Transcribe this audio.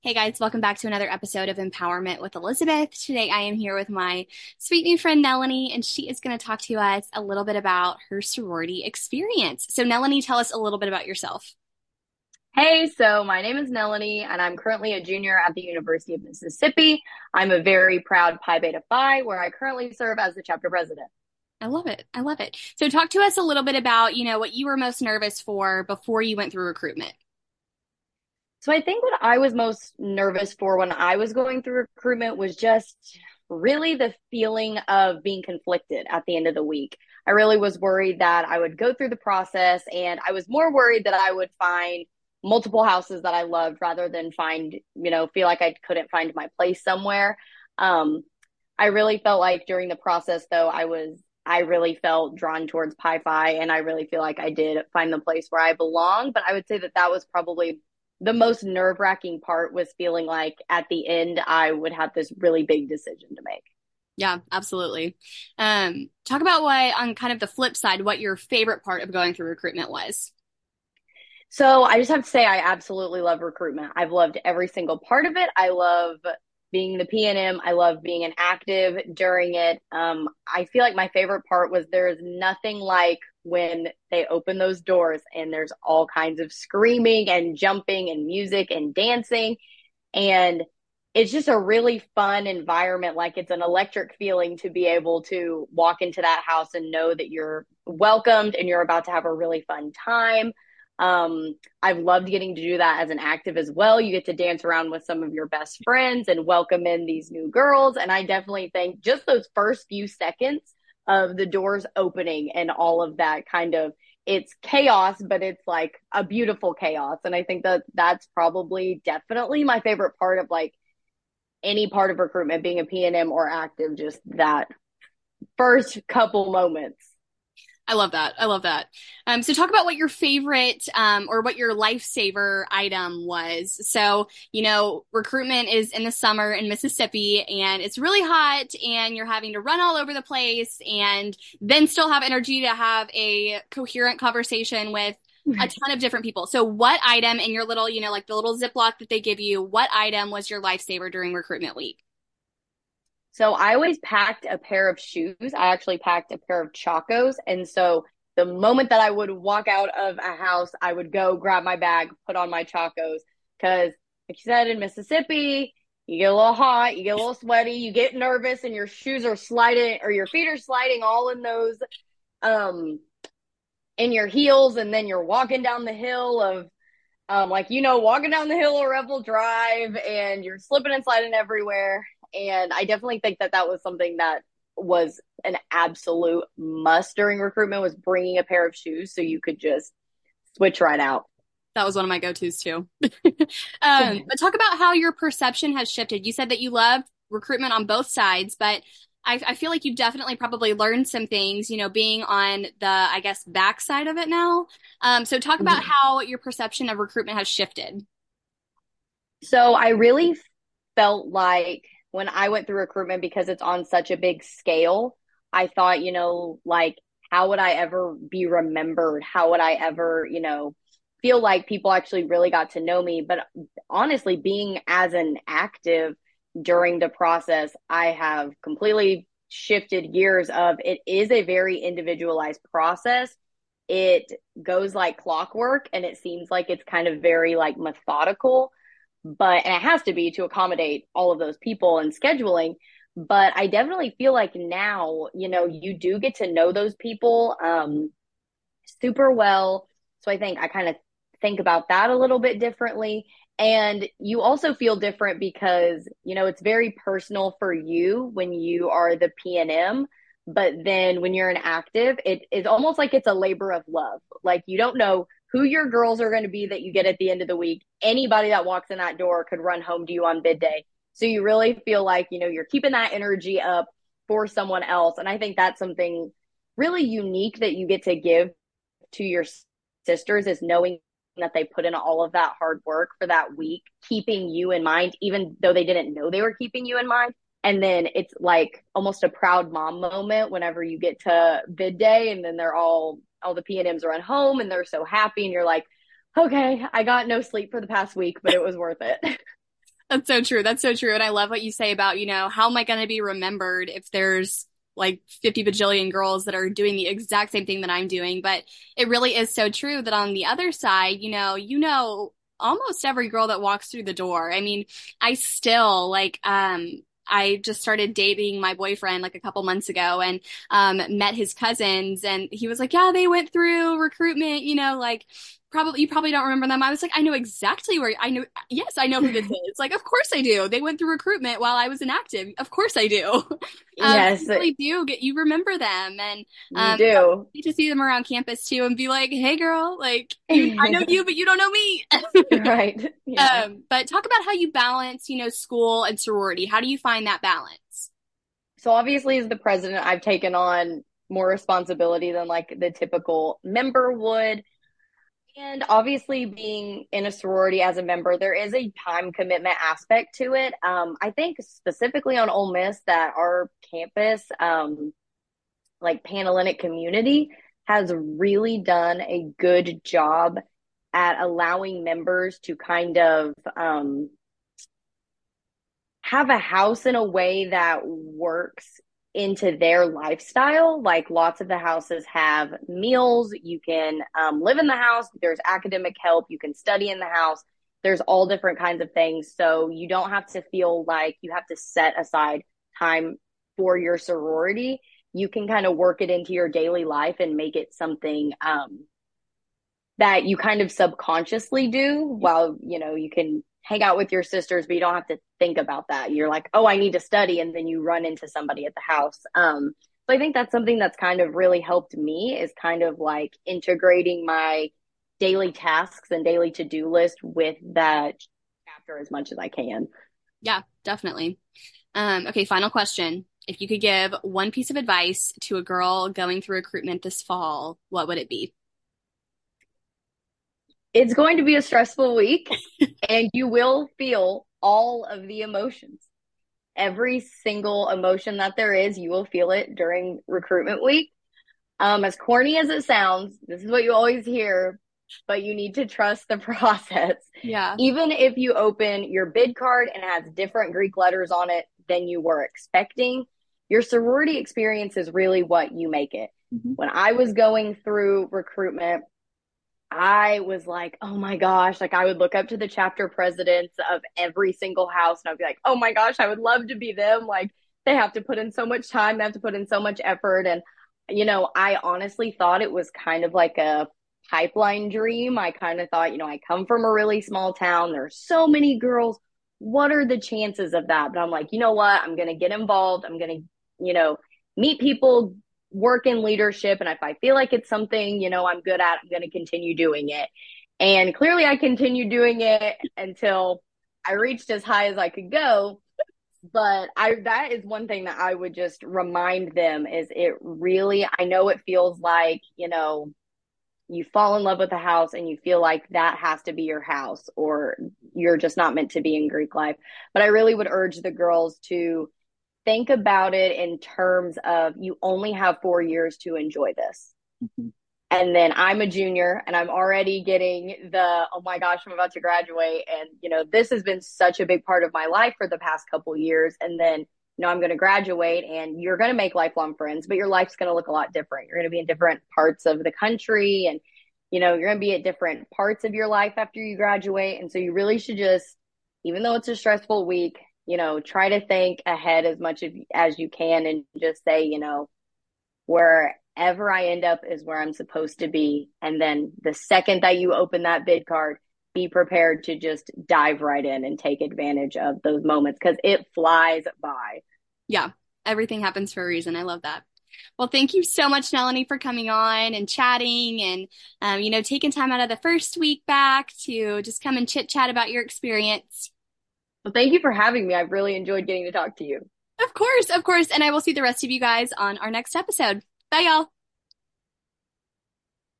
Hey guys, welcome back to another episode of Empowerment with Elizabeth. Today I am here with my sweet new friend Nellani, and she is going to talk to us a little bit about her sorority experience. So Nellani, tell us a little bit about yourself. Hey, so my name is Nellani, and I'm currently a junior at the University of Mississippi. I'm a very proud Pi Beta Phi, where I currently serve as the chapter president. I love it. I love it. So talk to us a little bit about, what you were most nervous for before you went through recruitment. So I think what I was most nervous for when I was going through recruitment was just really the feeling of being conflicted at the end of the week. I really was worried that I would go through the process, and I was more worried that I would find multiple houses that I loved rather than find, feel like I couldn't find my place somewhere. I really felt like during the process, though, I really felt drawn towards Pi Phi, and I really feel like I did find the place where I belong. But I would say that was probably the most nerve-wracking part, was feeling like at the end I would have this really big decision to make. Yeah, absolutely. Talk about on kind of the flip side, what your favorite part of going through recruitment was. So I just have to say I absolutely love recruitment. I've loved every single part of it. I love being the PNM. I love being an active during it. I feel like my favorite part was there's nothing like when they open those doors and there's all kinds of screaming and jumping and music and dancing. And it's just a really fun environment. Like, it's an electric feeling to be able to walk into that house and know that you're welcomed and you're about to have a really fun time. I've loved getting to do that as an active as well. You get to dance around with some of your best friends and welcome in these new girls. And I definitely think just those first few seconds of the doors opening and all of that kind of, it's chaos, but it's like a beautiful chaos. And I think that's probably definitely my favorite part of like any part of recruitment, being a PNM or active, just that first couple moments. I love that. I love that. So talk about what your favorite or what your lifesaver item was. So, recruitment is in the summer in Mississippi, and it's really hot, and you're having to run all over the place and then still have energy to have a coherent conversation with a ton of different people. So what item in your little, like the little Ziploc that they give you, what item was your lifesaver during recruitment week? So I always packed a pair of shoes. I actually packed a pair of Chacos. And so the moment that I would walk out of a house, I would go grab my bag, put on my Chacos. Because like you said, in Mississippi, you get a little hot, you get a little sweaty, you get nervous, and your shoes are sliding, or your feet are sliding all in those, in your heels. And then you're walking down the hill of, walking down the hill of Rebel Drive, and you're slipping and sliding everywhere. And I definitely think that was something that was an absolute must during recruitment, was bringing a pair of shoes so you could just switch right out. That was one of my go-tos too. But talk about how your perception has shifted. You said that you love recruitment on both sides, but I feel like you've definitely probably learned some things, being on the, backside of it now. So talk about how your perception of recruitment has shifted. So I really felt like, when I went through recruitment, because it's on such a big scale, I thought, how would I ever be remembered? How would I ever, feel like people actually really got to know me? But honestly, being as an active during the process, I have completely shifted gears of, it is a very individualized process. It goes like clockwork, and it seems like it's kind of very like methodical. And it has to be to accommodate all of those people and scheduling. But I definitely feel like now, you do get to know those people super well. So I think I kind of think about that a little bit differently. And you also feel different because, it's very personal for you when you are the PNM. But then when you're an active, it is almost like it's a labor of love. Like, you don't know who your girls are going to be that you get at the end of the week. Anybody that walks in that door could run home to you on bid day. So you really feel like, you're keeping that energy up for someone else. And I think that's something really unique that you get to give to your sisters, is knowing that they put in all of that hard work for that week, keeping you in mind, even though they didn't know they were keeping you in mind. And then it's like almost a proud mom moment whenever you get to bid day, and then they're all the PNMs are at home and they're so happy, and you're like, okay, I got no sleep for the past week, but it was worth it. That's so true. That's so true. And I love what you say about, you know, how am I going to be remembered if there's like 50 bajillion girls that are doing the exact same thing that I'm doing? But it really is so true that on the other side, you know, almost every girl that walks through the door. I mean, I still like, I just started dating my boyfriend like a couple months ago and met his cousins, and he was like, yeah, they went through recruitment, you know, like you probably don't remember them. I was like, I know exactly where I know. Yes, I know who this is. Like, of course I do. They went through recruitment while I was inactive. Of course I do. Yes. You really do get, you remember them, and you need to see them around campus too and be like, hey girl, like I know you, but you don't know me. Right. Yeah. But talk about how you balance, you know, school and sorority. How do you find that balance? So obviously as the president, I've taken on more responsibility than like the typical member would. And obviously being in a sorority as a member, there is a time commitment aspect to it. I think specifically on Ole Miss that our campus, like Panhellenic community has really done a good job at allowing members to kind of have a house in a way that works into their lifestyle. Like lots of the houses have meals. You can live in the house. There's academic help. You can study in the house. There's all different kinds of things. So you don't have to feel like you have to set aside time for your sorority. You can kind of work it into your daily life and make it something that you kind of subconsciously do while, you know, you can hang out with your sisters, but you don't have to think about that. You're like, oh, I need to study. And then you run into somebody at the house. So I think that's something that's kind of really helped me, is kind of like integrating my daily tasks and daily to-do list with that chapter as much as I can. Yeah, definitely. Okay. Final question. If you could give one piece of advice to a girl going through recruitment this fall, what would it be? It's going to be a stressful week, and you will feel all of the emotions. Every single emotion that there is, you will feel it during recruitment week. As corny as it sounds, this is what you always hear, but you need to trust the process. Yeah. Even if you open your bid card and it has different Greek letters on it than you were expecting, your sorority experience is really what you make it. Mm-hmm. When I was going through recruitment, I was like, oh my gosh, like I would look up to the chapter presidents of every single house and I'd be like, oh my gosh, I would love to be them. Like they have to put in so much time, they have to put in so much effort. And, you know, I honestly thought it was kind of like a pipeline dream. I kind of thought, you know, I come from a really small town. There's so many girls. What are the chances of that? But I'm like, you know what? I'm going to get involved. I'm going to, you know, meet people, work in leadership, and if I feel like it's something, you know, I'm good at, I'm going to continue doing it. And clearly I continued doing it until I reached as high as I could go. But that is one thing that I would just remind them is it really, I know it feels like, you know, you fall in love with a house and you feel like that has to be your house or you're just not meant to be in Greek life. But I really would urge the girls to think about it in terms of you only have 4 years to enjoy this. Mm-hmm. And then I'm a junior and I'm already getting the, oh my gosh, I'm about to graduate. And, you know, this has been such a big part of my life for the past couple years. And then, you know, I'm going to graduate and you're going to make lifelong friends, but your life's going to look a lot different. You're going to be in different parts of the country and, you know, you're going to be at different parts of your life after you graduate. And so you really should just, even though it's a stressful week, you know, try to think ahead as much as you can and just say, you know, wherever I end up is where I'm supposed to be. And then the second that you open that bid card, be prepared to just dive right in and take advantage of those moments because it flies by. Yeah, everything happens for a reason. I love that. Well, thank you so much, Nellani, for coming on and chatting and, you know, taking time out of the first week back to just come and chit chat about your experience. Well, thank you for having me. I've really enjoyed getting to talk to you. Of course. And I will see the rest of you guys on our next episode. Bye, y'all.